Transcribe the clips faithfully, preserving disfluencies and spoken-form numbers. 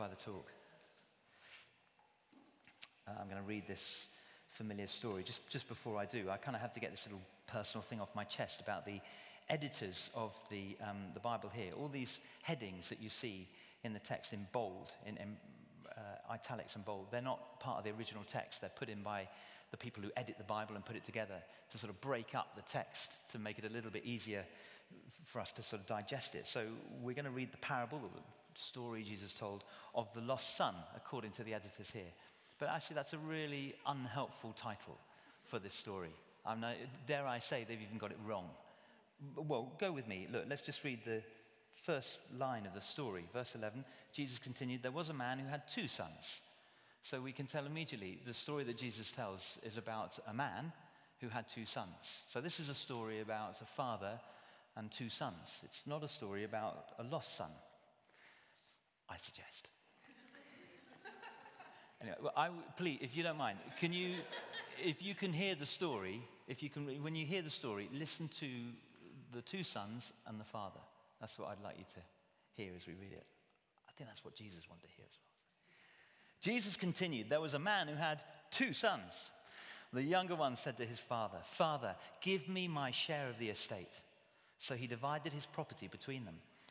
by the talk. Uh, I'm going to read this familiar story. Just, just before I do, I kind of have to get this little personal thing off my chest about the editors of the um, the Bible here. All these headings that you see in the text in bold, in, in uh, italics and bold, they're not part of the original text. They're put in by the people who edit the Bible and put it together to sort of break up the text to make it a little bit easier for us to sort of digest it. So we're going to read the parable, or the story Jesus told, of the lost son, according to the editors here. But actually, that's a really unhelpful title for this story. I'm not, dare I say, they've even got it wrong. Well, go with me. Look, let's just read the first line of the story. Verse eleven, Jesus continued, there was a man who had two sons. So we can tell immediately the story that Jesus tells is about a man who had two sons. So this is a story about a father and two sons. It's not a story about a lost son, I suggest. Anyway, well, I w- please, if you don't mind, can you, if you can hear the story, if you can, when you hear the story, listen to the two sons and the father. That's what I'd like you to hear as we read it. I think that's what Jesus wanted to hear as well. Jesus continued, there was a man who had two sons. The younger one said to his father, Father, give me my share of the estate. So he divided his property between them.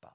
But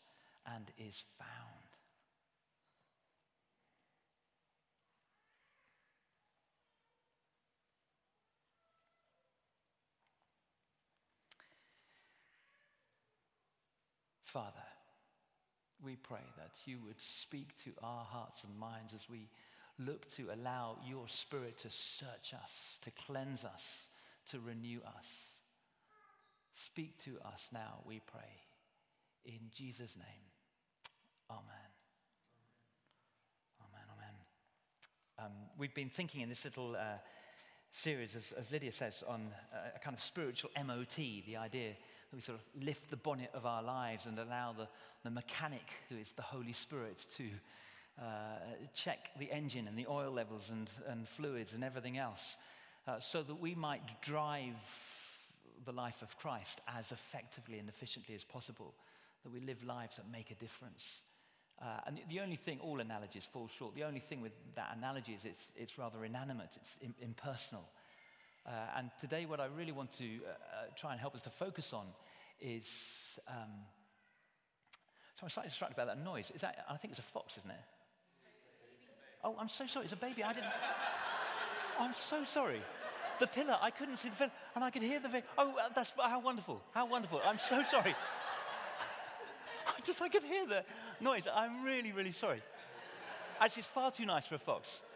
and is found. Father, we pray that you would speak to our hearts and minds as we look to allow your Spirit to search us, to cleanse us, to renew us. Speak to us now, we pray. In Jesus' name, amen. Amen, amen. Um, we've been thinking in this little uh, series, as, as Lydia says, on a, a kind of spiritual M O T, the idea that we sort of lift the bonnet of our lives and allow the, the mechanic, who is the Holy Spirit, to uh, check the engine and the oil levels and, and fluids and everything else, uh, so that we might drive the life of Christ as effectively and efficiently as possible, that we live lives that make a difference. Uh, and the, the only thing, all analogies fall short, the only thing with that analogy is it's, it's rather inanimate, it's im- impersonal. Uh, and today what I really want to uh, uh, try and help us to focus on is, um, so I'm slightly distracted by that noise. Is that, I think it's a fox, isn't it? Oh, I'm so sorry, it's a baby, I didn't, I'm so sorry. The pillar, I couldn't see the pillar, and I could hear the, vi- oh, that's, how wonderful, how wonderful, I'm so sorry. Just I could hear the noise. I'm really, really sorry. Actually, it's far too nice for a fox. Oh,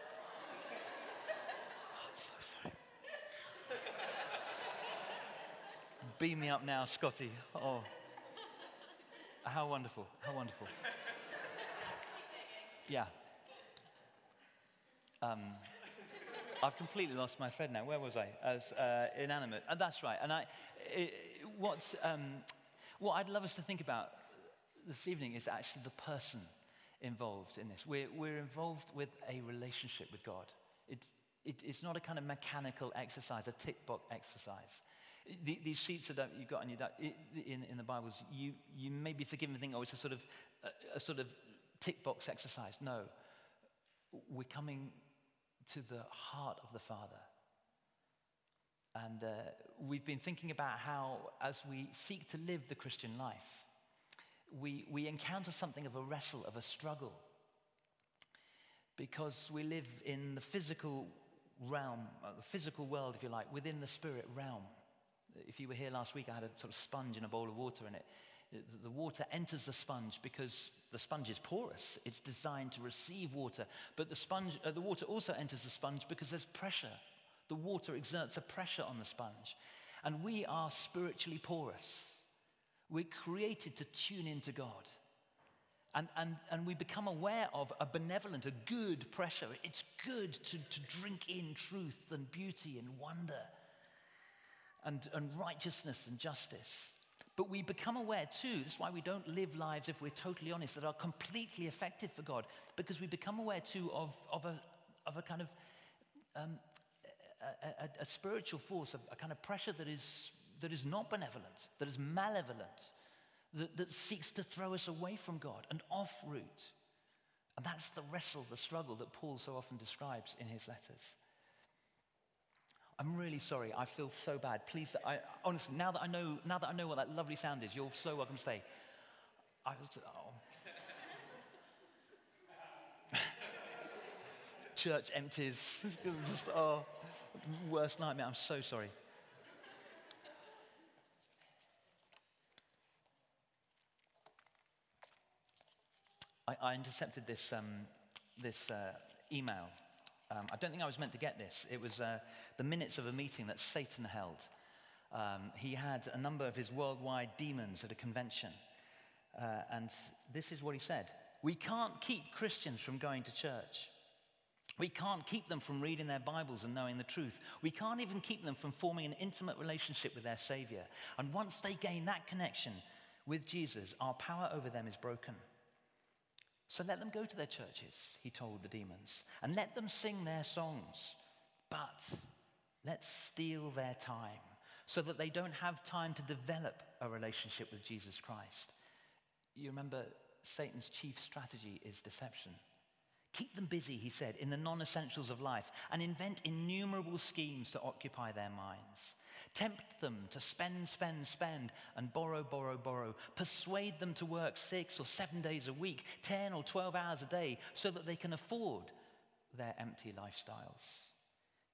I'm so sorry. Beam me up now, Scotty. Oh, how wonderful! How wonderful! Yeah. Um, I've completely lost my thread now. Where was I? As uh, inanimate. And that's right. And I, it, what's um, what I'd love us to think about this evening is actually the person involved in this. We're, we're involved with a relationship with God. It, it, it's not a kind of mechanical exercise, a tick box exercise. The, these sheets that you've got in, your, in, in the Bibles, you, you may be forgiven for thinking, oh, it's a sort of a, a sort of tick box exercise. No, we're coming to the heart of the Father. And uh, we've been thinking about how, as we seek to live the Christian life, We, we encounter something of a wrestle, of a struggle, because we live in the physical realm, the physical world, if you like, within the spirit realm. If you were here last week, I had a sort of sponge and a bowl of water in it. The water enters the sponge because the sponge is porous. It's designed to receive water, but the sponge, uh, the water also enters the sponge because there's pressure. The water exerts a pressure on the sponge, and we are spiritually porous. We're created to tune into God. And, and, and we become aware of a benevolent, a good pressure. It's good to, to drink in truth and beauty and wonder and, and righteousness and justice. But we become aware too, that's why we don't live lives, if we're totally honest, that are completely effective for God, because we become aware too of, of, a, of a kind of um, a, a, a spiritual force, a, a kind of pressure that is... that is not benevolent, that is malevolent, that, that seeks to throw us away from God, an off route. And that's the wrestle, the struggle that Paul so often describes in his letters. I'm really sorry, I feel so bad. Please, I, honestly, now that I know now that I know what that lovely sound is, you're so welcome to stay. I was, oh. Church empties. It was just, oh, worst nightmare, I'm so sorry. I, I intercepted this um, this uh, email. Um, I don't think I was meant to get this. It was uh, the minutes of a meeting that Satan held. Um, he had a number of his worldwide demons at a convention. Uh, and this is what he said. We can't keep Christians from going to church. We can't keep them from reading their Bibles and knowing the truth. We can't even keep them from forming an intimate relationship with their Savior. And once they gain that connection with Jesus, our power over them is broken. So let them go to their churches, he told the demons, and let them sing their songs. But let's steal their time so that they don't have time to develop a relationship with Jesus Christ. You remember, Satan's chief strategy is deception. Keep them busy, he said, in the non-essentials of life, and invent innumerable schemes to occupy their minds. Tempt them to spend, spend, spend, and borrow, borrow, borrow. Persuade them to work six or seven days a week, ten or twelve hours a day, so that they can afford their empty lifestyles.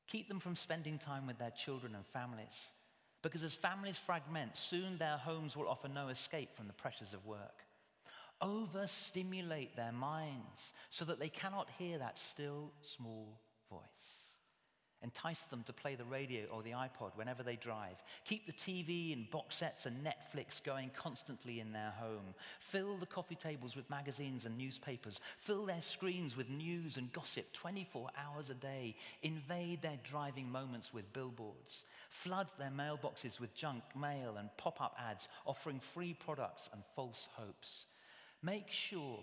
Keep them from spending time with their children and families, because as families fragment, soon their homes will offer no escape from the pressures of work. Overstimulate their minds so that they cannot hear that still, small voice. Entice them to play the radio or the iPod whenever they drive. Keep the T V and box sets and Netflix going constantly in their home. Fill the coffee tables with magazines and newspapers. Fill their screens with news and gossip twenty-four hours a day. Invade their driving moments with billboards. Flood their mailboxes with junk mail and pop-up ads offering free products and false hopes. Make sure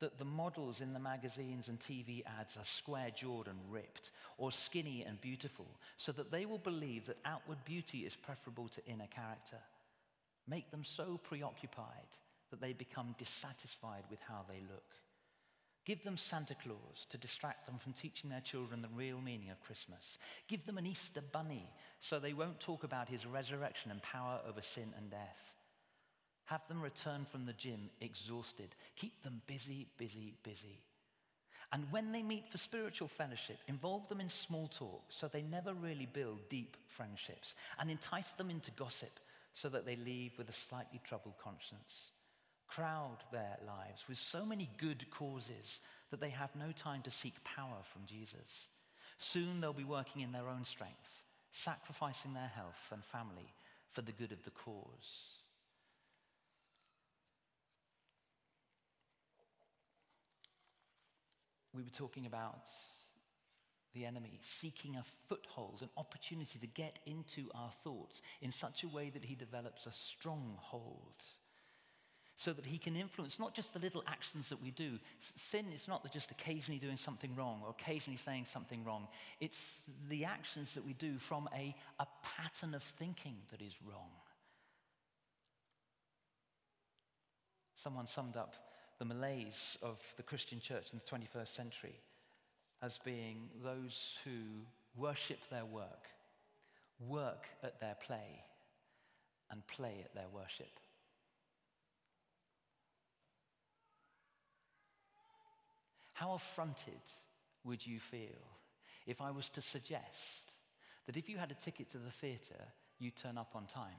that the models in the magazines and T V ads are square-jawed and ripped, or skinny and beautiful, so that they will believe that outward beauty is preferable to inner character. Make them so preoccupied that they become dissatisfied with how they look. Give them Santa Claus to distract them from teaching their children the real meaning of Christmas. Give them an Easter bunny so they won't talk about his resurrection and power over sin and death. Have them return from the gym exhausted. Keep them busy, busy, busy. And when they meet for spiritual fellowship, involve them in small talk so they never really build deep friendships, and entice them into gossip so that they leave with a slightly troubled conscience. Crowd their lives with so many good causes that they have no time to seek power from Jesus. Soon they'll be working in their own strength, sacrificing their health and family for the good of the cause. We were talking about the enemy seeking a foothold, an opportunity to get into our thoughts in such a way that he develops a stronghold so that he can influence not just the little actions that we do. Sin is not just occasionally doing something wrong or occasionally saying something wrong. It's the actions that we do from a, a pattern of thinking that is wrong. Someone summed up the malaise of the Christian church in the twenty-first century as being those who worship their work, work at their play, and play at their worship. How affronted would you feel if I was to suggest that if you had a ticket to the theatre, you'd turn up on time?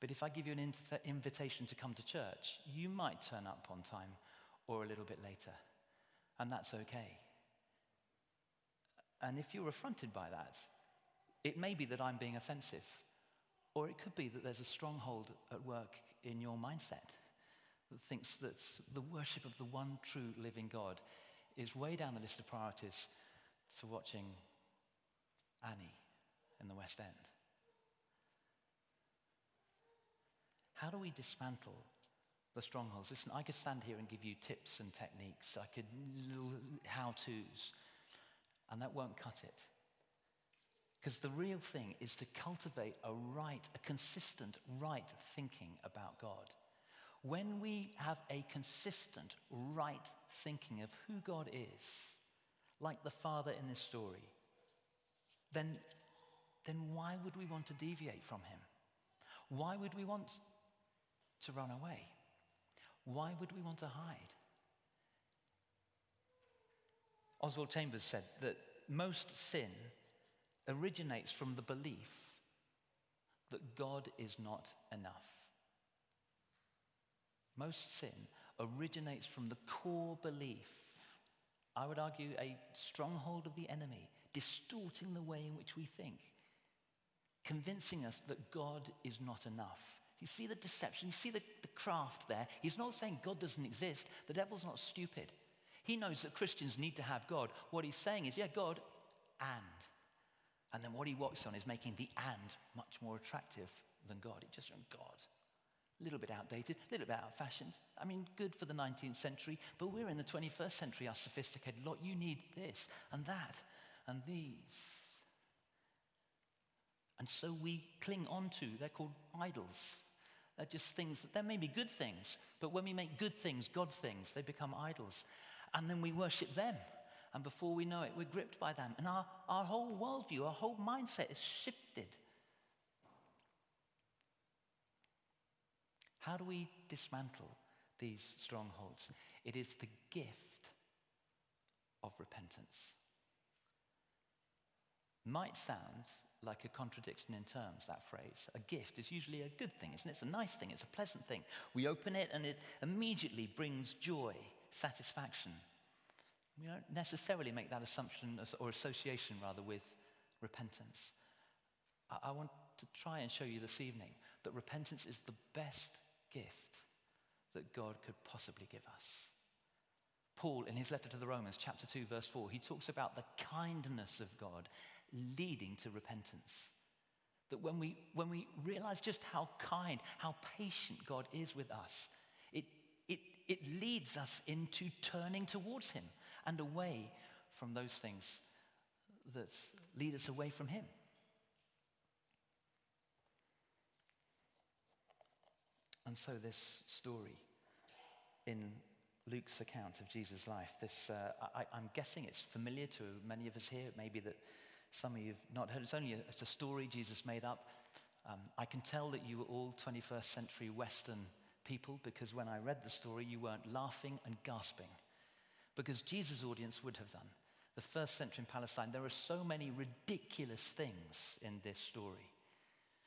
But if I give you an invitation to come to church, you might turn up on time or a little bit later, and that's okay. And if you're affronted by that, it may be that I'm being offensive, or it could be that there's a stronghold at work in your mindset that thinks that the worship of the one true living God is way down the list of priorities to watching Annie in the West End. How do we dismantle the strongholds? Listen, I could stand here and give you tips and techniques. I could little how-tos, and that won't cut it. Because the real thing is to cultivate a right, a consistent right thinking about God. When we have a consistent right thinking of who God is, like the father in this story, then, then why would we want to deviate from him? Why would we want to run away? Why would we want to hide? Oswald Chambers said that most sin originates from the belief that God is not enough. Most sin originates from the core belief, I would argue a stronghold of the enemy, distorting the way in which we think, convincing us that God is not enough. You see the deception, you see the, the craft there. He's not saying God doesn't exist. The devil's not stupid. He knows that Christians need to have God. What he's saying is, yeah, God, and. And then what he works on is making the and much more attractive than God. It just, God, a little bit outdated, a little bit out of fashion. I mean, good for the nineteenth century, but we're in the twenty-first century, our sophisticated lot. You need this and that and these. And so we cling on to, they're called idols. They're just things, they may be good things, but when we make good things, God things, they become idols. And then we worship them. And before we know it, we're gripped by them. And our, our whole worldview, our whole mindset is shifted. How do we dismantle these strongholds? It is the gift of repentance. Might sound like a contradiction in terms, that phrase. A gift is usually a good thing, isn't it? It's a nice thing, it's a pleasant thing. We open it and it immediately brings joy, satisfaction. We don't necessarily make that assumption, or association rather, with repentance. I, I want to try and show you this evening that repentance is the best gift that God could possibly give us. Paul, in his letter to the Romans, chapter two, verse four, he talks about the kindness of God leading to repentance. That when we, when we realize just how kind, how patient God is with us, it, it, it leads us into turning towards him and away from those things that lead us away from him. And so this story in Luke's account of Jesus' life, this uh, I, I'm guessing it's familiar to many of us here. It may be that some of you have not heard. It's only a, it's a story Jesus made up. Um, I can tell that you were all twenty-first century Western people, because when I read the story, you weren't laughing and gasping, because Jesus' audience would have done. The first century in Palestine, there are so many ridiculous things in this story.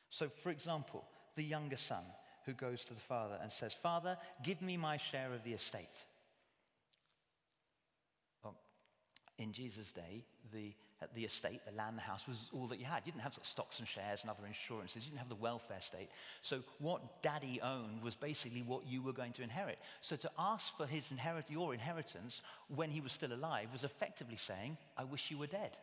So, for example, the younger son who goes to the father and says, "Father, give me my share of the estate." Well, in Jesus' day, the At the estate, the land, the house, was all that you had. You didn't have sort of stocks and shares and other insurances. You didn't have the welfare state. So what daddy owned was basically what you were going to inherit. So to ask for his inherit, your inheritance when he was still alive was effectively saying, I wish you were dead.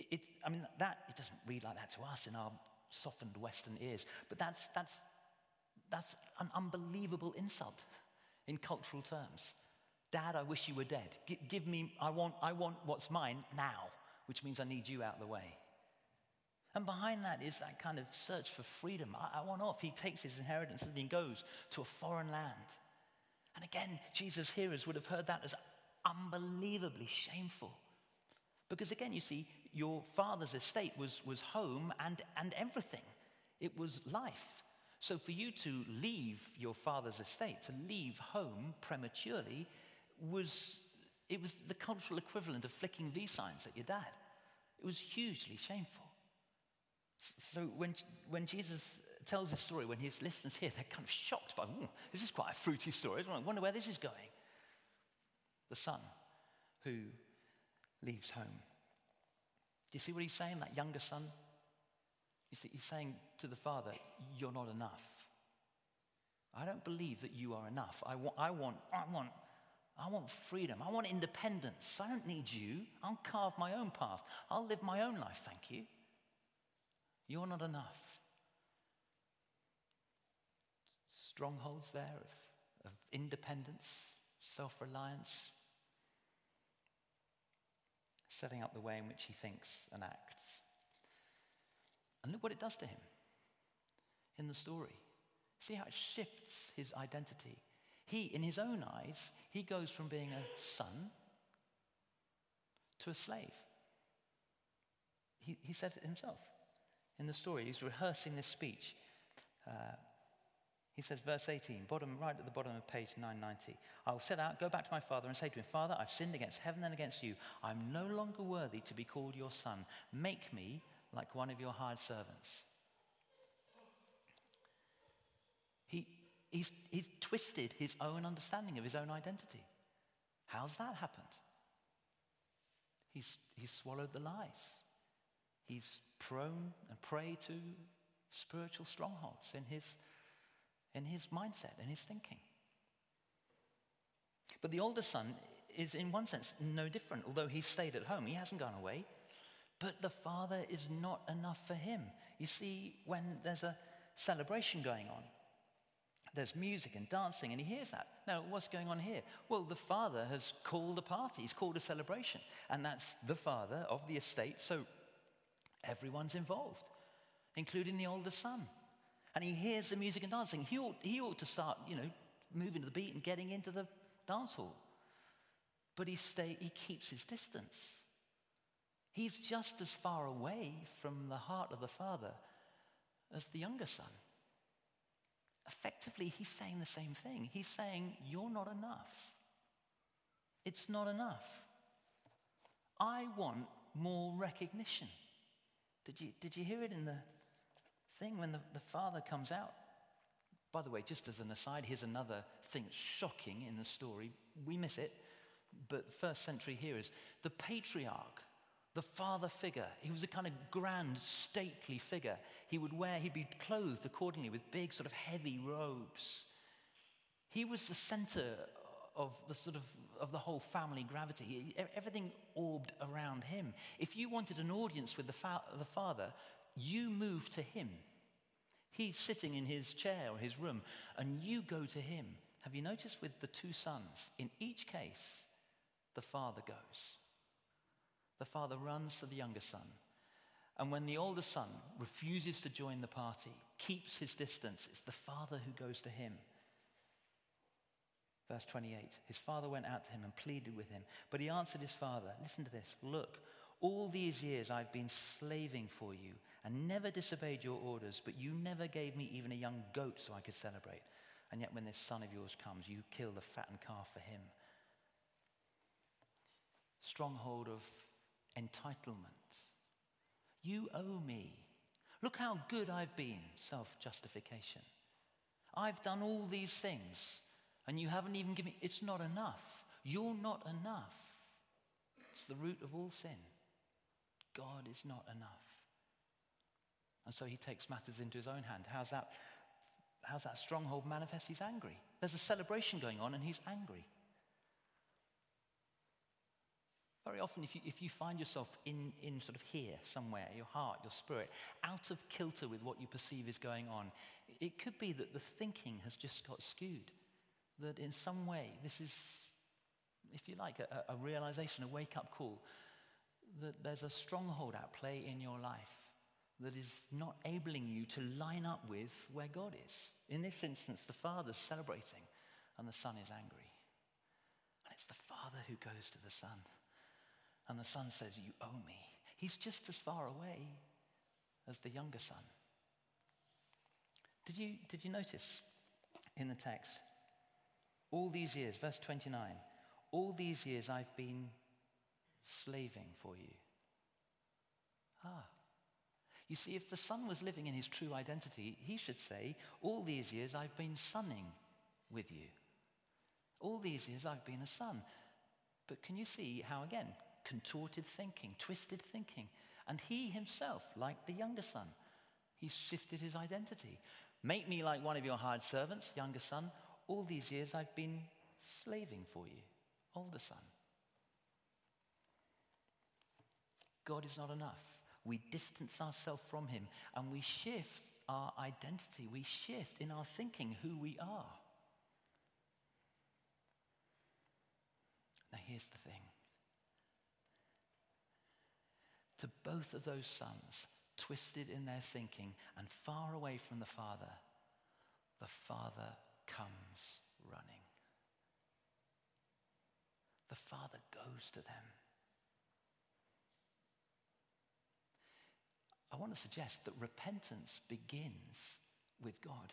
It, it, I mean, that it doesn't read like that to us in our softened Western ears, but that's, that's, that's an unbelievable insult in cultural terms. Dad, I wish you were dead. G- give me, I want, I want what's mine now, which means I need you out of the way. And behind that is that kind of search for freedom. I, I want off. He takes his inheritance and he goes to a foreign land. And again, Jesus' hearers would have heard that as unbelievably shameful. Because again, you see, your father's estate was, was home and, and everything. It was life. So for you to leave your father's estate, to leave home prematurely, was it was the cultural equivalent of flicking V signs at your dad. It was hugely shameful. So when when Jesus tells this story, when his listeners hear, they're kind of shocked by, this is quite a fruity story. I wonder where this is going. The son who leaves home. Do you see what he's saying? That younger son. You see, he's saying to the father, "You're not enough. I don't believe that you are enough. I want. I want. I want." I want freedom. I want independence. I don't need you. I'll carve my own path. I'll live my own life, thank you. You're not enough. Strongholds there of, of independence, self-reliance, setting up the way in which he thinks and acts. And look what it does to him in the story. See how it shifts his identity. He, in his own eyes, he goes from being a son to a slave. He, he said it himself in the story. He's rehearsing this speech. Uh, he says, verse eighteen, bottom right at the bottom of page nine ninety, I'll set out, go back to my father and say to him, Father, I've sinned against heaven and against you. I'm no longer worthy to be called your son. Make me like one of your hired servants. He... He's, he's twisted his own understanding of his own identity. How's that happened? He's, he's swallowed the lies. He's prone and prey to spiritual strongholds in his, in his mindset, in his thinking. But the older son is, in one sense, no different, although he's stayed at home. He hasn't gone away. But the father is not enough for him. You see, when there's a celebration going on, there's music and dancing, and he hears that. Now, what's going on here? Well, the father has called a party. He's called a celebration. And that's the father of the estate, so everyone's involved, including the older son. And he hears the music and dancing. He ought, he ought to start, you know, moving to the beat and getting into the dance hall. But he, stay, he keeps his distance. He's just as far away from the heart of the father as the younger son. Effectively, he's saying the same thing. He's saying, you're not enough. It's not enough. I want more recognition. Did you, did you hear it in the thing when the, the father comes out? By the way, just as an aside, here's another thing that's shocking in the story. We miss it, but first century hearers, the patriarch, the father figure. He was a kind of grand, stately figure. He would wear, he'd be clothed accordingly with big sort of heavy robes. He was the center of the sort of, of the whole family gravity. Everything orbed around him. If you wanted an audience with the, fa the father, you move to him. He's sitting in his chair or his room, and you go to him. Have you noticed with the two sons, in each case, the father goes. The father runs to the younger son. And when the older son refuses to join the party, keeps his distance, it's the father who goes to him. Verse twenty-eight, his father went out to him and pleaded with him. But he answered his father, listen to this, look, all these years I've been slaving for you and never disobeyed your orders, but you never gave me even a young goat so I could celebrate. And yet when this son of yours comes, you kill the fattened calf for him. Stronghold of entitlement. You owe me. Look how good I've been. Self-justification. I've done all these things, and you haven't even given me. It's not enough. You're not enough. It's the root of all sin. God is not enough. And so he takes matters into his own hand. How's that? How's that stronghold manifest? He's angry. There's a celebration going on, and he's angry. Very often, if you, if you find yourself in, in sort of here somewhere, your heart, your spirit, out of kilter with what you perceive is going on, it could be that the thinking has just got skewed. That in some way, this is, if you like, a, a realization, a wake-up call, that there's a stronghold at play in your life that is not enabling you to line up with where God is. In this instance, the father's celebrating and the son is angry. And it's the father who goes to the son. And the son says, you owe me. He's just as far away as the younger son. Did you, did you notice in the text? All these years, verse twenty-nine, all these years I've been slaving for you. Ah. You see, if the son was living in his true identity, he should say, all these years I've been sonning with you. All these years I've been a son. But can you see how, again, contorted thinking, twisted thinking. And he himself, like the younger son, he's shifted his identity. Make me like one of your hired servants, younger son. All these years I've been slaving for you, older son. God is not enough. We distance ourselves from him and we shift our identity. We shift in our thinking who we are. Now here's the thing. To both of those sons, twisted in their thinking and far away from the father, the father comes running. The father goes to them. I want to suggest that repentance begins with God.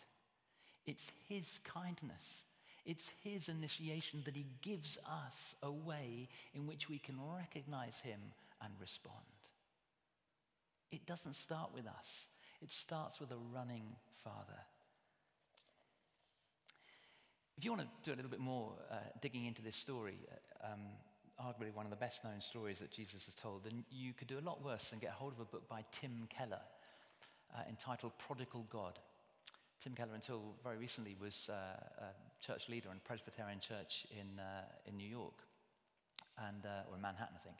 It's his kindness. It's his initiation that he gives us a way in which we can recognize him and respond. It doesn't start with us. It starts with a running father. If you want to do a little bit more uh, digging into this story, um, arguably one of the best known stories that Jesus has told, then you could do a lot worse than get hold of a book by Tim Keller uh, entitled Prodigal God. Tim Keller, until very recently, was uh, a church leader in a Presbyterian church in, uh, in New York, and, uh, or in Manhattan, I think.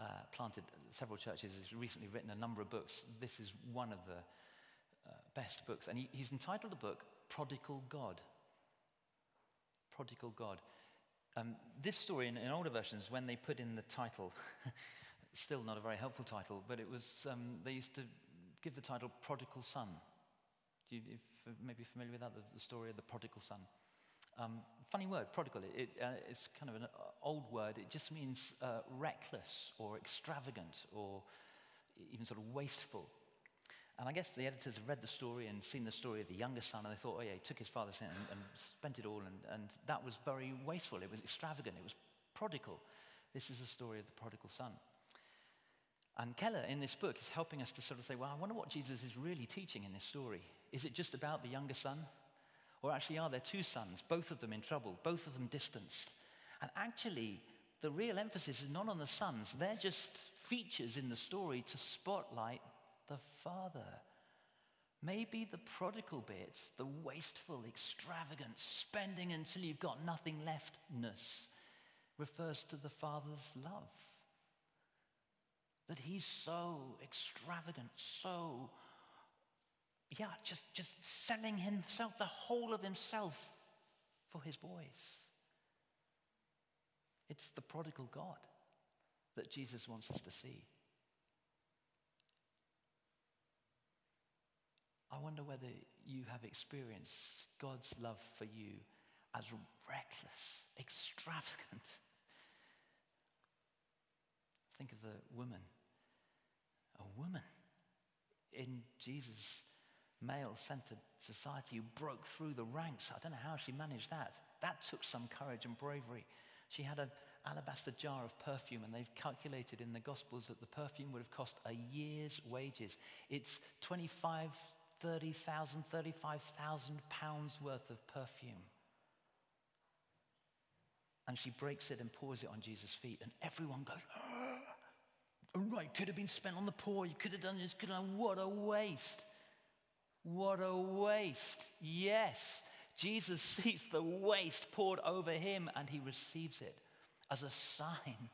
Uh, planted several churches, has recently written a number of books. This is one of the uh, best books. And he, he's entitled the book Prodigal God. Prodigal God. Um, this story, in, in older versions, when they put in the title, still not a very helpful title, but it was, um, they used to give the title Prodigal Son. Do you if, maybe familiar with that, the, the story of the prodigal son? Um, funny word, prodigal. It, it, uh, it's kind of an old word. It just means uh, reckless or extravagant or even sort of wasteful. And I guess the editors have read the story and seen the story of the younger son, and they thought, oh yeah, he took his father's sin and, and spent it all, and, and that was very wasteful. It was extravagant. It was prodigal. This is the story of the prodigal son. And Keller, in this book, is helping us to sort of say, well, I wonder what Jesus is really teaching in this story. Is it just about the younger son? Or actually, are there two sons, both of them in trouble, both of them distanced? And actually, the real emphasis is not on the sons. They're just features in the story to spotlight the Father. Maybe the prodigal bit, the wasteful, extravagant, spending until you've got nothing leftness, refers to the Father's love. That he's so extravagant, so, yeah, just, just selling himself, the whole of himself for his boys. It's the prodigal God that Jesus wants us to see. I wonder whether you have experienced God's love for you as reckless, extravagant. Think of the woman, a woman in Jesus' male-centered society who broke through the ranks. I don't know how she managed that. That took some courage and bravery. She had an alabaster jar of perfume, and they've calculated in the Gospels that the perfume would have cost a year's wages. It's twenty-five, thirty thousand, thirty-five thousand pounds worth of perfume. And she breaks it and pours it on Jesus' feet, and everyone goes, oh, all right, could have been spent on the poor, you could have done this, could have done, what a waste. What a waste. Yes, Jesus sees the waste poured over him, and he receives it as a sign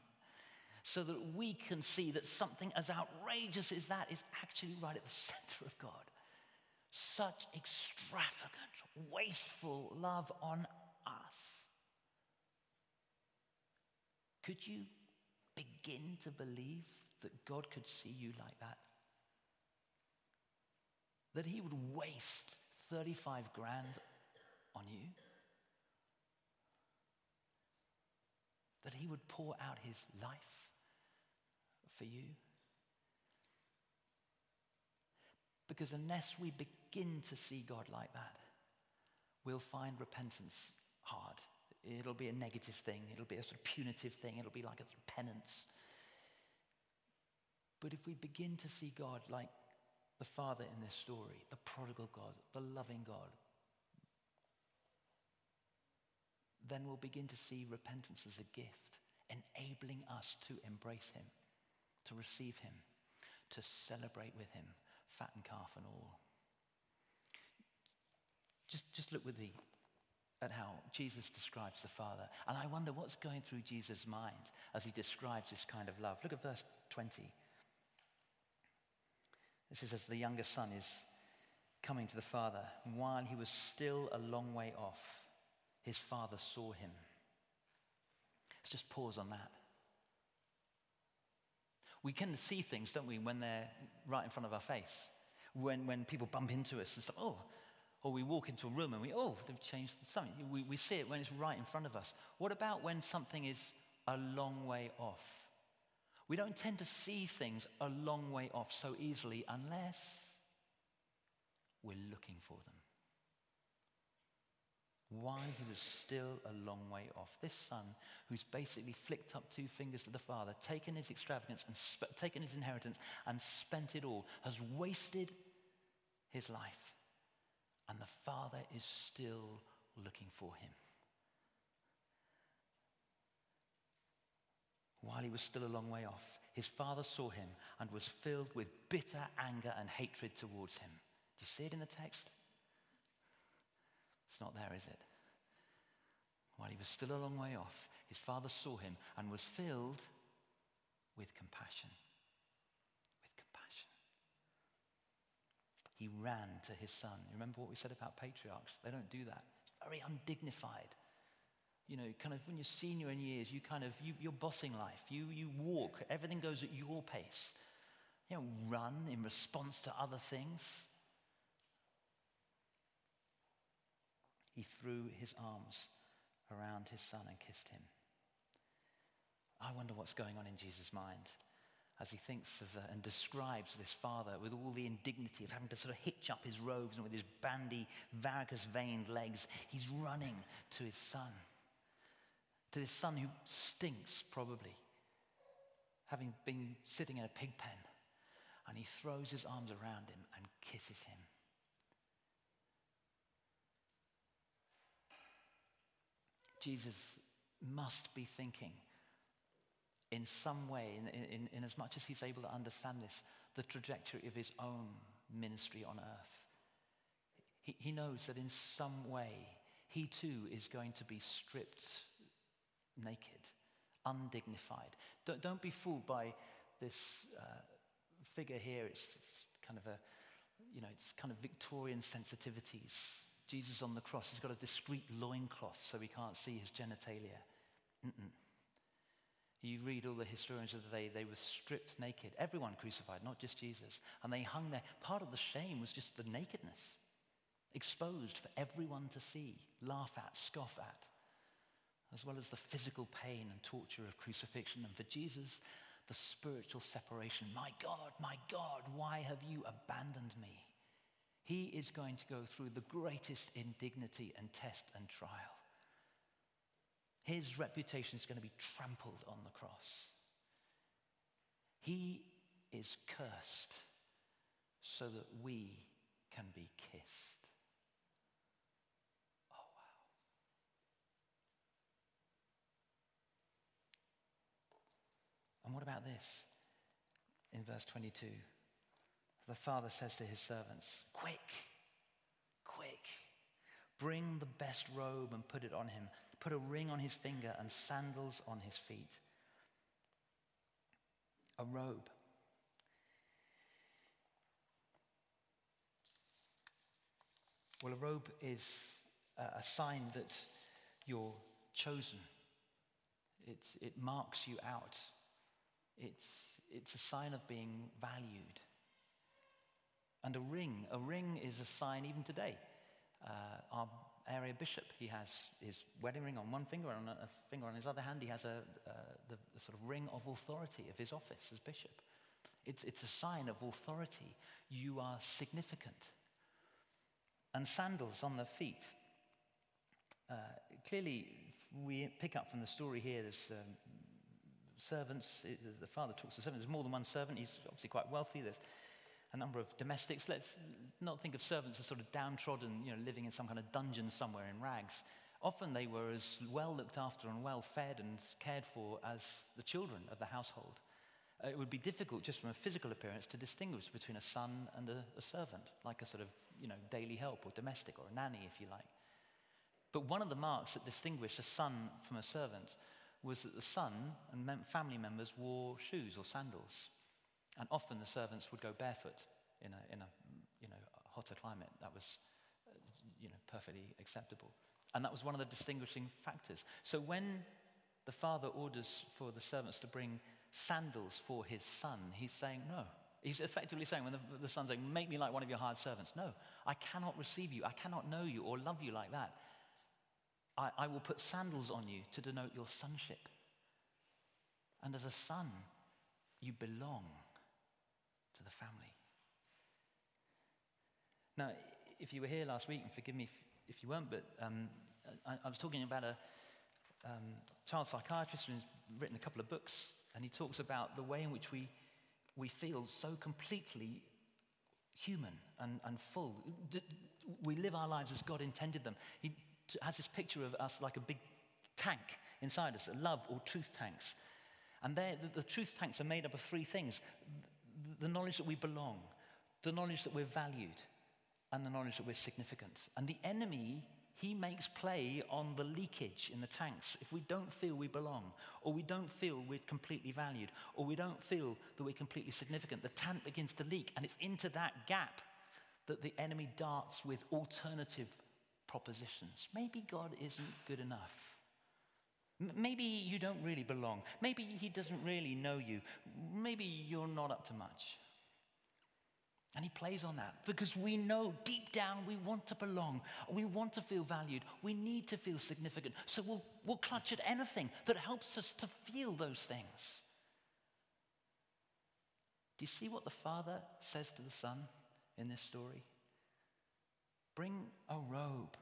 so that we can see that something as outrageous as that is actually right at the center of God. Such extravagant, wasteful love on us. Could you begin to believe that God could see you like that? That he would waste thirty-five grand on you? That he would pour out his life for you? Because unless we begin to see God like that, we'll find repentance hard. It'll be a negative thing. It'll be a sort of punitive thing. It'll be like a sort of penance. But if we begin to see God like the Father in this story, the prodigal God, the loving God, then we'll begin to see repentance as a gift, enabling us to embrace him, to receive him, to celebrate with him, fattened calf and all. Just, just look with me at how Jesus describes the Father. And I wonder what's going through Jesus' mind as he describes this kind of love. Look at verse twenty. This is as the younger son is coming to the father. While he was still a long way off, his father saw him. Let's just pause on that. We can see things, don't we, when they're right in front of our face. When, when people bump into us and say, oh, or we walk into a room and we, oh, they've changed something. We, we see it when it's right in front of us. What about when something is a long way off? We don't tend to see things a long way off so easily unless we're looking for them. Why he was still a long way off. This son, who's basically flicked up two fingers to the father, taken his extravagance and sp- taken his inheritance and spent it all, has wasted his life. And the father is still looking for him. While he was still a long way off, his father saw him and was filled with bitter anger and hatred towards him. Do you see it in the text? It's not there, is it? While he was still a long way off, his father saw him and was filled with compassion. With compassion. He ran to his son. You remember what we said about patriarchs? They don't do that. It's very undignified. You know, kind of when you're senior in years, you kind of, you, you're bossing life. You, you walk. Everything goes at your pace. You don't run in response to other things. He threw his arms around his son and kissed him. I wonder what's going on in Jesus' mind as he thinks of uh, and describes this father with all the indignity of having to sort of hitch up his robes and with his bandy, varicose-veined legs, he's running to his son, to this son who stinks probably, having been sitting in a pig pen, and he throws his arms around him and kisses him. Jesus must be thinking in some way, in, in, in as much as he's able to understand this, the trajectory of his own ministry on earth. He, he knows that in some way, he too is going to be stripped naked, undignified. Don't, don't be fooled by this uh, figure here. It's, it's kind of a, you know, it's kind of Victorian sensitivities. Jesus on the cross, he's got a discreet loincloth so we can't see his genitalia. Mm-mm. You read all the historians of the day, they were stripped naked. Everyone crucified, not just Jesus. And they hung there. Part of the shame was just the nakedness, exposed for everyone to see, laugh at, scoff at, as well as the physical pain and torture of crucifixion. And for Jesus, the spiritual separation. My God, my God, why have you abandoned me? He is going to go through the greatest indignity and test and trial. His reputation is going to be trampled on the cross. He is cursed so that we can be kissed. Oh, wow. And what about this? In verse twenty-two, the father says to his servants, "Quick, quick. Bring the best robe and put it on him. Put a ring on his finger and sandals on his feet." A robe. Well, a robe is a sign that you're chosen. It's, it marks you out. It's, it's a sign of being valued. And a ring, a ring is a sign even today. Uh, our area bishop, he has his wedding ring on one finger, and on a finger on his other hand, he has a, a the, the sort of ring of authority of his office as bishop. It's, it's a sign of authority. You are significant. And sandals on the feet. Uh, clearly, we pick up from the story here, there's um, servants, it, the father talks to servants, there's more than one servant, he's obviously quite wealthy, there's a number of domestics. Let's not think of servants as sort of downtrodden, you know, living in some kind of dungeon somewhere in rags. Often they were as well looked after and well fed and cared for as the children of the household. Uh, it would be difficult just from a physical appearance to distinguish between a son and a, a servant, like a sort of, you know, daily help or domestic or a nanny, if you like. But one of the marks that distinguished a son from a servant was that the son and family members wore shoes or sandals. And often the servants would go barefoot in a, in a you know, hotter climate. That was, you know, perfectly acceptable. And that was one of the distinguishing factors. So when the father orders for the servants to bring sandals for his son, he's saying no. He's effectively saying, when the, the son's saying, "Make me like one of your hired servants." No, I cannot receive you. I cannot know you or love you like that. I, I will put sandals on you to denote your sonship. And as a son, you belong to the family. Now, if you were here last week, and forgive me if, if you weren't, but um, I, I was talking about a um, child psychiatrist who's written a couple of books, and he talks about the way in which we we feel so completely human and, and full. We live our lives as God intended them. He has this picture of us like a big tank inside us, a love or truth tanks. And the, the truth tanks are made up of three things: the knowledge that we belong, the knowledge that we're valued, and the knowledge that we're significant. And the enemy, he makes play on the leakage in the tanks. If we don't feel we belong, or we don't feel we're completely valued, or we don't feel that we're completely significant, the tank begins to leak, and it's into that gap that the enemy darts with alternative propositions. Maybe God isn't good enough. Maybe you don't really belong. Maybe he doesn't really know you. Maybe you're not up to much. And he plays on that because we know deep down we want to belong. We want to feel valued. We need to feel significant. So we'll, we'll clutch at anything that helps us to feel those things. Do you see what the father says to the son in this story? Bring a robe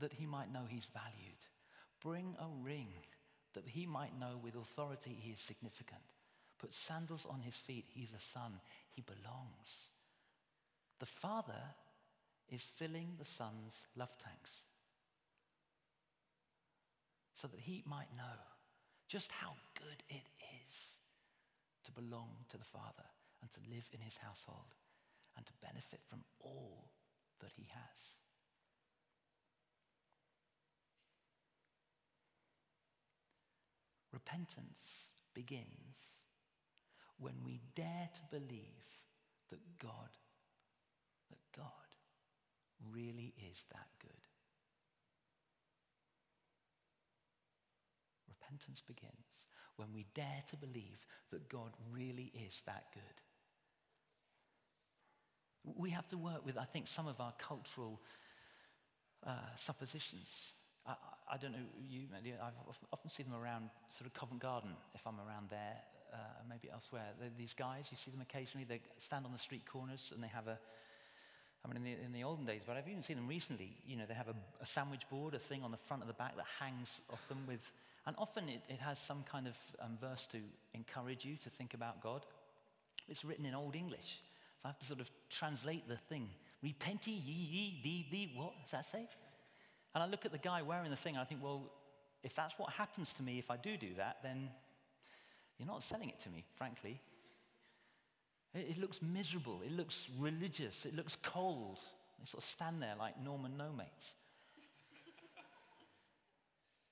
that he might know he's valued. Bring a ring that he might know with authority he is significant. Put sandals on his feet. He's a son. He belongs. The father is filling the son's love tanks so that he might know, just how good it is to belong to the Father and to live in his household and to benefit from all that he has. Repentance begins when we dare to believe that God, that God really is that good. Repentance begins when we dare to believe that God really is that good. We have to work with, I think, some of our cultural uh, suppositions. I, I don't know you, Lydia, I've often seen them around sort of Covent Garden, if I'm around there, uh, maybe elsewhere. They're these guys, you see them occasionally, they stand on the street corners and they have a, I mean, in the, in the olden days, but I've even seen them recently, you know, they have a, a sandwich board, a thing on the front of the back that hangs off them with, and often it, it has some kind of um, verse to encourage you to think about God. It's written in Old English, so I have to sort of translate the thing. Repent ye, ye, dee, dee, what does that say? And I look at the guy wearing the thing, and I think, well, if that's what happens to me, if I do do that, then you're not selling it to me, frankly. It, it looks miserable. It looks religious. It looks cold. They sort of stand there like Norman no mates.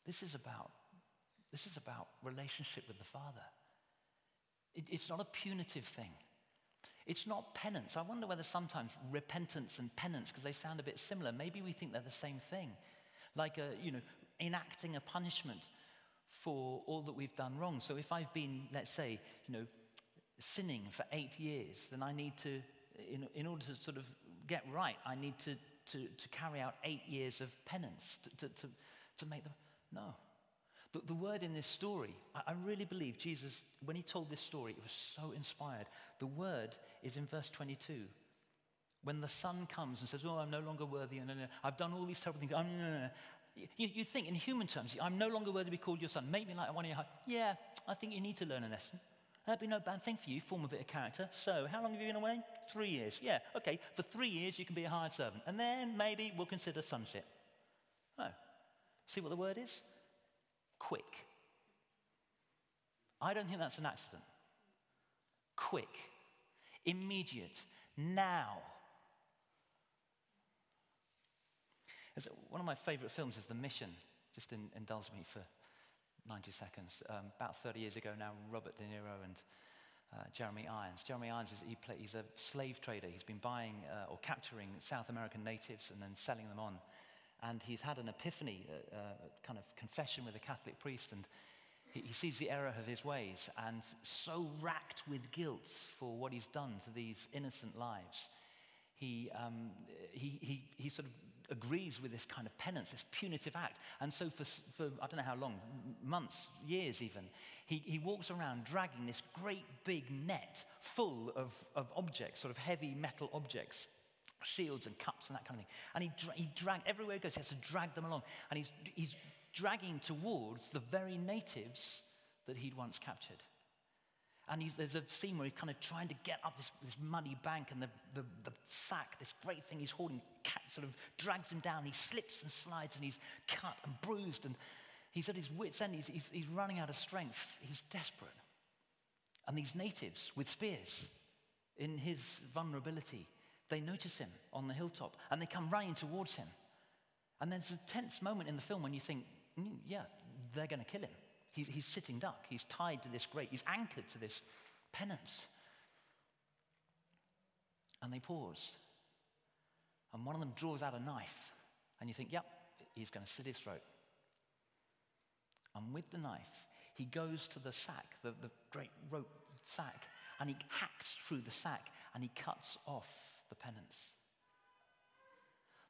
This is about... This is about relationship with the Father. It, it's not a punitive thing. It's not penance. I wonder whether sometimes repentance and penance, because they sound a bit similar, maybe we think they're the same thing. Like, a, you know, enacting a punishment for all that we've done wrong. So if I've been, let's say, you know, sinning for eight years, then I need to, in, in order to sort of get right, I need to, to, to carry out eight years of penance to, to, to, to make them, no. The word in this story, I really believe Jesus, when he told this story, it was so inspired. The word is in verse twenty-two. When the son comes and says, oh, I'm no longer worthy, and I've done all these terrible things. I'm, no, no, no. You, you think in human terms, I'm no longer worthy to be called your son. Make me like one of your high. Yeah, I think you need to learn a lesson. That'd be no bad thing for you, form a bit of character. So how long have you been away? Three years. Yeah, okay, for three years you can be a hired servant. And then maybe we'll consider sonship. Oh, see what the word is? Quick. I don't think that's an accident. Quick. Immediate. Now. As one of my favourite films is The Mission. Just in, indulge me for ninety seconds. Um, about thirty years ago now, Robert De Niro and uh, Jeremy Irons. Jeremy Irons, is he play, he's a slave trader. He's been buying uh, or capturing South American natives and then selling them on. And he's had an epiphany, a, a kind of confession with a Catholic priest, and he, he sees the error of his ways, and so racked with guilt for what he's done to these innocent lives, he, um, he, he, he sort of agrees with this kind of penance, this punitive act. And so for, for I don't know how long, months, years even, he, he walks around dragging this great big net full of, of objects, sort of heavy metal objects, shields and cups and that kind of thing. And he, dra he dragged, everywhere he goes, he has to drag them along. And he's, he's dragging towards the very natives that he'd once captured. And he's, there's a scene where he's kind of trying to get up this, this muddy bank, and the, the, the sack, this great thing he's holding, sort of drags him down. He slips and slides, and he's cut and bruised. And he's at his wit's end. He's, he's, he's running out of strength. He's desperate. And these natives with spears in his vulnerability, they notice him on the hilltop, and they come running towards him. And there's a tense moment in the film when you think, mm, yeah, they're going to kill him. He, he's sitting duck. He's tied to this grate. He's anchored to this penance. And they pause. And one of them draws out a knife. And you think, yep, he's going to slit his throat. And with the knife, he goes to the sack, the, the great rope sack, and he hacks through the sack, and he cuts off the penance.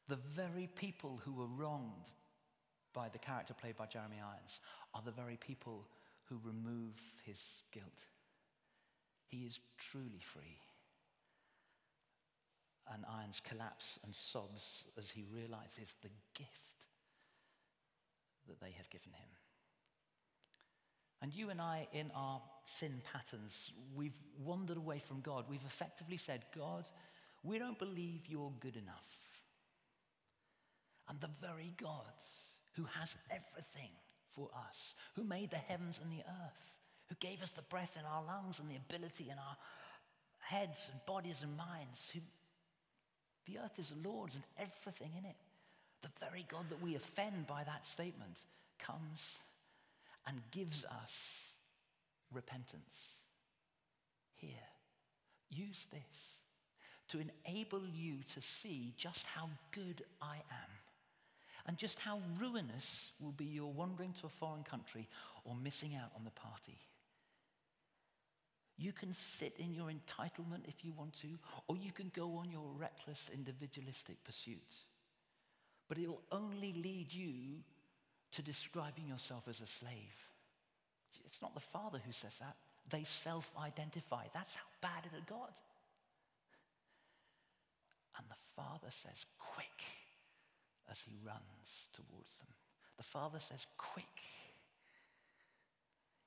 The very people who were wronged by the character played by Jeremy Irons are the very people who remove his guilt. He is truly free. And Irons collapses and sobs as he realizes the gift that they have given him. And you and I, in our sin patterns, we've wandered away from God. We've effectively said, God, we don't believe you're good enough. And the very God who has everything for us, who made the heavens and the earth, who gave us the breath in our lungs and the ability in our heads and bodies and minds. Who, the earth is the Lord's and everything in it. The very God that we offend by that statement comes and gives us repentance. Here, use this to enable you to see just how good I am and just how ruinous will be your wandering to a foreign country or missing out on the party. You can sit in your entitlement if you want to, or you can go on your reckless individualistic pursuits. But it will only lead you to describing yourself as a slave. It's not the Father who says that. They self-identify. That's how bad it had got. And the Father says, quick, as he runs towards them. The Father says, quick.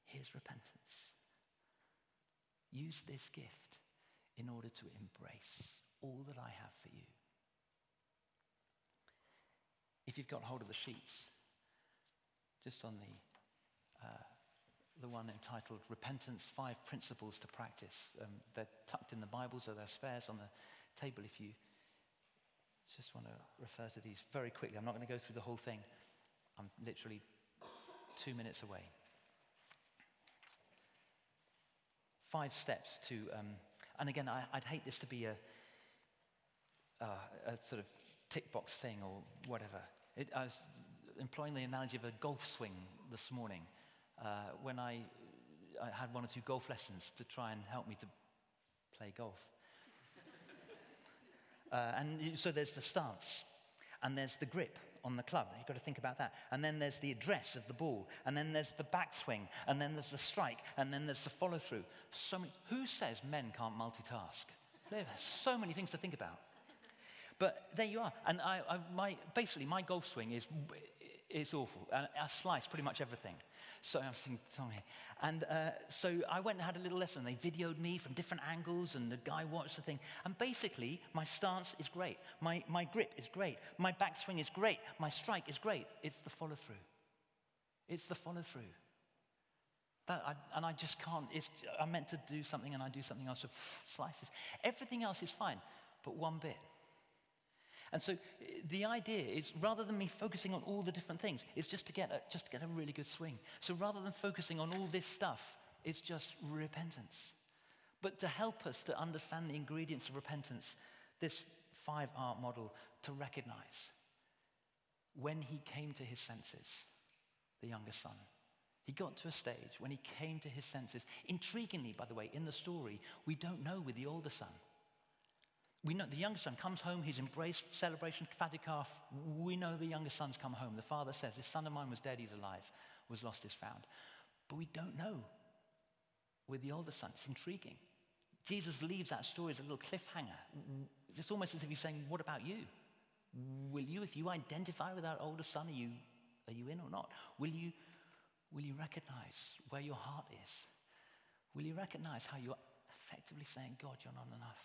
Here's repentance. Use this gift in order to embrace all that I have for you. If you've got hold of the sheets, just on the... Uh, the one entitled Repentance, Five Principles to Practice. Um, they're tucked in the Bible, so there are spares on the table if you just want to refer to these very quickly. I'm not going to go through the whole thing. I'm literally two minutes away. Five steps to, um, and again, I, I'd hate this to be a, uh, a sort of tick box thing or whatever. It, I was employing the analogy of a golf swing this morning. Uh, when I, I had one or two golf lessons to try and help me to play golf. uh, and so there's the stance, and there's the grip on the club. You've got to think about that. And then there's the address of the ball, and then there's the backswing, and then there's the strike, and then there's the follow-through. So many, who says men can't multitask? There's so many things to think about. But there you are. And I, I, my, basically, my golf swing is... It's awful. I, I slice pretty much everything. So I was thinking, Tommy. And uh, so I went and had a little lesson. They videoed me from different angles, and the guy watched the thing. And basically, my stance is great. My, my grip is great. My backswing is great. My strike is great. It's the follow-through. It's the follow-through. That I, and I just can't. It's, I meant to do something, and I do something else. So pff, slices. Everything else is fine, but one bit. And so the idea is, rather than me focusing on all the different things, it's just to get a, just to get a really good swing. So rather than focusing on all this stuff, it's just repentance. But to help us to understand the ingredients of repentance, this five-art model to recognize when he came to his senses, the younger son. He got to a stage when he came to his senses. Intriguingly, by the way, in the story, we don't know with the older son. We know the younger son comes home, he's embraced, celebration, fatted calf. We know the younger son's come home. The father says, this son of mine was dead, he's alive, was lost, is found. But we don't know with the older son. It's intriguing. Jesus leaves that story as a little cliffhanger. It's almost as if he's saying, what about you? Will you, if you identify with that older son, are you, are you in or not? Will you, will you recognize where your heart is? Will you recognize how you're effectively saying, God, you're not enough?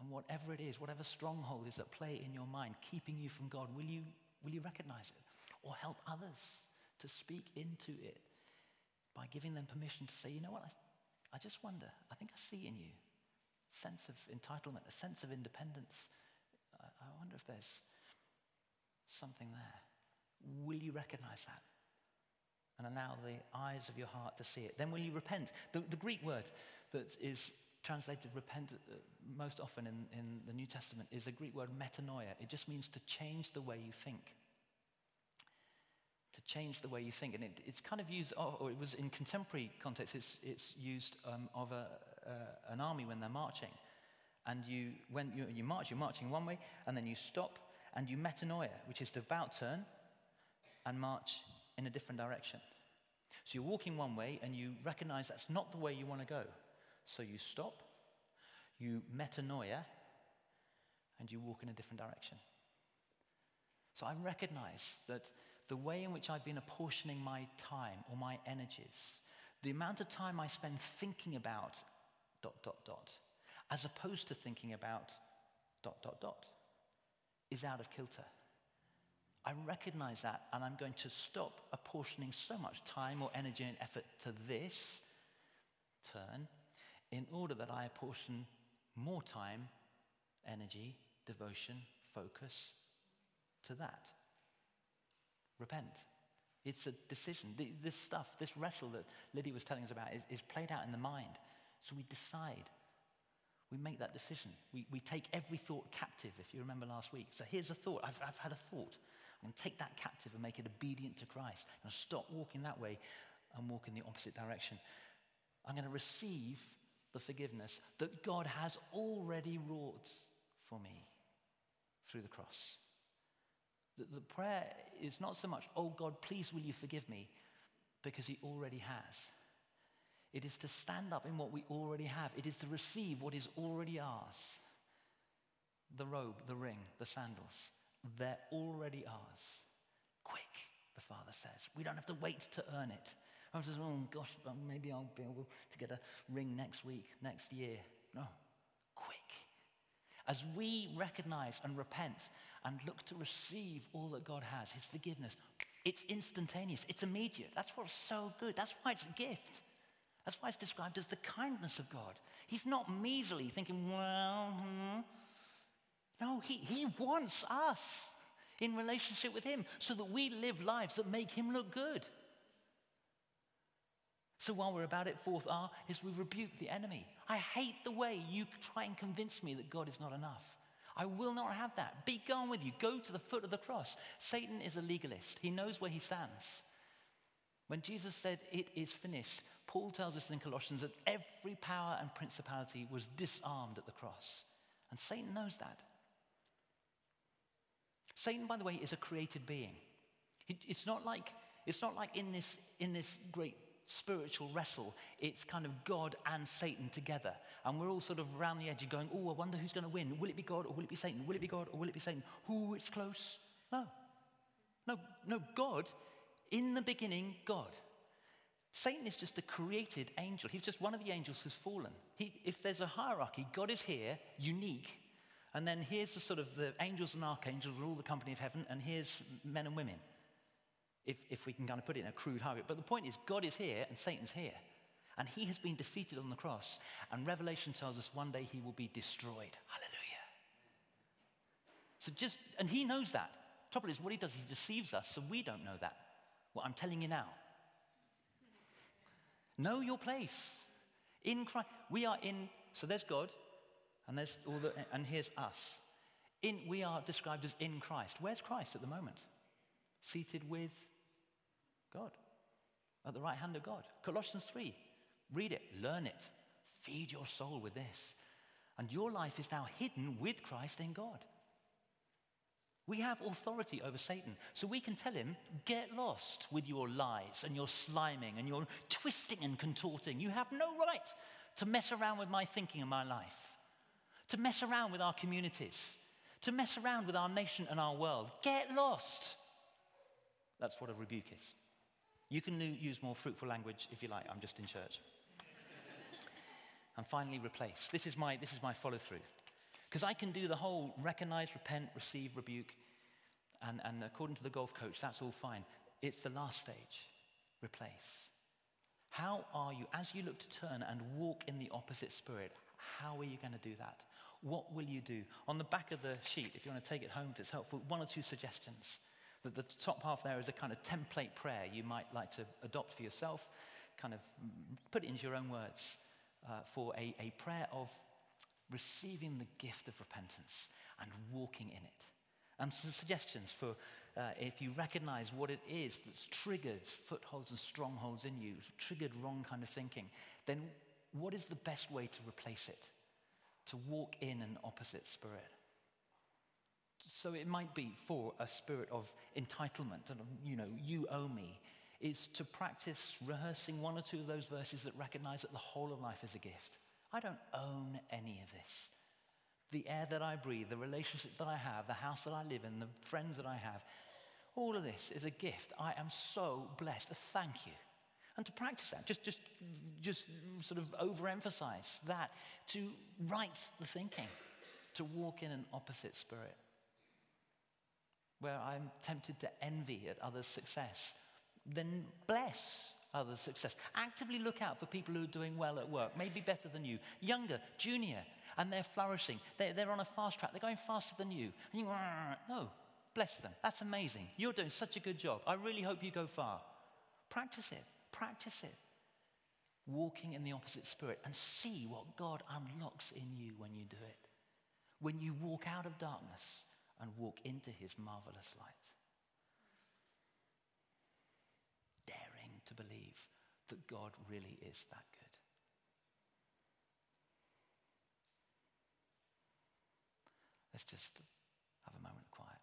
And whatever it is, whatever stronghold is at play in your mind, keeping you from God, will you, will you recognize it? Or help others to speak into it by giving them permission to say, you know what, I, I just wonder, I think I see in you a sense of entitlement, a sense of independence. I, I wonder if there's something there. Will you recognize that? And allow the eyes of your heart to see it. Then will you repent? The, the Greek word that is... translated repent uh, most often in, in the New Testament is a Greek word metanoia. It just means to change the way you think. To change the way you think. And it, it's kind of used, of, or it was in contemporary context, it's, it's used um, of a, uh, an army when they're marching. And you, when you, you march, you're marching one way, and then you stop, and you metanoia, which is to about turn and march in a different direction. So you're walking one way, and you recognize that's not the way you want to go. So you stop, you metanoia, and you walk in a different direction. So I recognize that the way in which I've been apportioning my time or my energies, the amount of time I spend thinking about dot, dot, dot, as opposed to thinking about dot, dot, dot, is out of kilter. I recognize that, and I'm going to stop apportioning so much time or energy and effort to this turn in order that I apportion more time, energy, devotion, focus to that. Repent. It's a decision. The, this stuff, this wrestle that Lydia was telling us about is, is played out in the mind. So we decide. We make that decision. We, we take every thought captive, if you remember last week. So here's a thought. I've, I've had a thought. I'm going to take that captive and make it obedient to Christ. I'm going to stop walking that way and walk in the opposite direction. I'm going to receive the forgiveness that God has already wrought for me through the cross. The, the prayer is not so much, oh God, please will you forgive me, because he already has. It is to stand up in what we already have. It is to receive what is already ours. The robe, the ring, the sandals, they're already ours. Quick, the Father says. We don't have to wait to earn it. I was just, oh gosh, maybe I'll be able to get a ring next week, next year. No, quick. As we recognize and repent and look to receive all that God has, his forgiveness, it's instantaneous, it's immediate. That's what's so good. That's why it's a gift. That's why it's described as the kindness of God. He's not measly thinking, well, hmm. No, he, he wants us in relationship with him so that we live lives that make him look good. So while we're about it, fourth R is we rebuke the enemy. I hate the way you try and convince me that God is not enough. I will not have that. Be gone with you. Go to the foot of the cross. Satan is a legalist. He knows where he stands. When Jesus said, it is finished, Paul tells us in Colossians that every power and principality was disarmed at the cross. And Satan knows that. Satan, by the way, is a created being. It, it's not like, it's not like in this, in this great spiritual wrestle, it's kind of God and Satan together. And we're all sort of around the edge and going, oh, I wonder who's going to win. Will it be God or will it be Satan? Will it be God or will it be Satan? Ooh, it's close. No. No, no, God, in the beginning, God. Satan is just a created angel. He's just one of the angels who's fallen. He, if there's a hierarchy, God is here, unique. And then here's the sort of the angels and archangels are all the company of heaven. And here's men and women. If, if we can kind of put it in a crude hierarchy. But the point is, God is here and Satan's here. And he has been defeated on the cross. And Revelation tells us one day he will be destroyed. Hallelujah. So just, and he knows that. Trouble is, what he does, he deceives us, so we don't know that. Well, I'm telling you now. Know your place. In Christ, we are in, so there's God, and there's all the, and here's us. In, we are described as in Christ. Where's Christ at the moment? Seated with God, at the right hand of God. Colossians three, read it, learn it, feed your soul with this. And your life is now hidden with Christ in God. We have authority over Satan, so we can tell him, get lost with your lies and your sliming and your twisting and contorting. You have no right to mess around with my thinking and my life, to mess around with our communities, to mess around with our nation and our world. Get lost. That's what a rebuke is. You can use more fruitful language if you like. I'm just in church. And finally, replace. This is my, this is my follow-through. Because I can do the whole recognize, repent, receive, rebuke. And, and according to the golf coach, that's all fine. It's the last stage. Replace. How are you, as you look to turn and walk in the opposite spirit, how are you going to do that? What will you do? On the back of the sheet, if you want to take it home, if it's helpful, one or two suggestions. The, the top half there is a kind of template prayer you might like to adopt for yourself, kind of put it into your own words uh, for a, a prayer of receiving the gift of repentance and walking in it. And some suggestions for uh, if you recognize what it is that's triggered footholds and strongholds in you, triggered wrong kind of thinking, then what is the best way to replace it? To walk in an opposite spirit. So it might be for a spirit of entitlement, and you know, you owe me, is to practice rehearsing one or two of those verses that recognize that the whole of life is a gift. I don't own any of this. The air that I breathe, the relationships that I have, the house that I live in, the friends that I have, all of this is a gift. I am so blessed. Thank you. And to practice that, just, just, just sort of overemphasize that, to right the thinking, to walk in an opposite spirit. where I'm tempted to envy at others' success, then bless others' success. Actively look out for people who are doing well at work, maybe better than you, younger, junior, and they're flourishing. They're, they're on a fast track. They're going faster than you. And you no, bless them. That's amazing. You're doing such a good job. I really hope you go far. Practice it. Practice it. Walking in the opposite spirit, and see what God unlocks in you when you do it. When you walk out of darkness and walk into his marvelous light. Daring to believe that God really is that good. Let's just have a moment of quiet.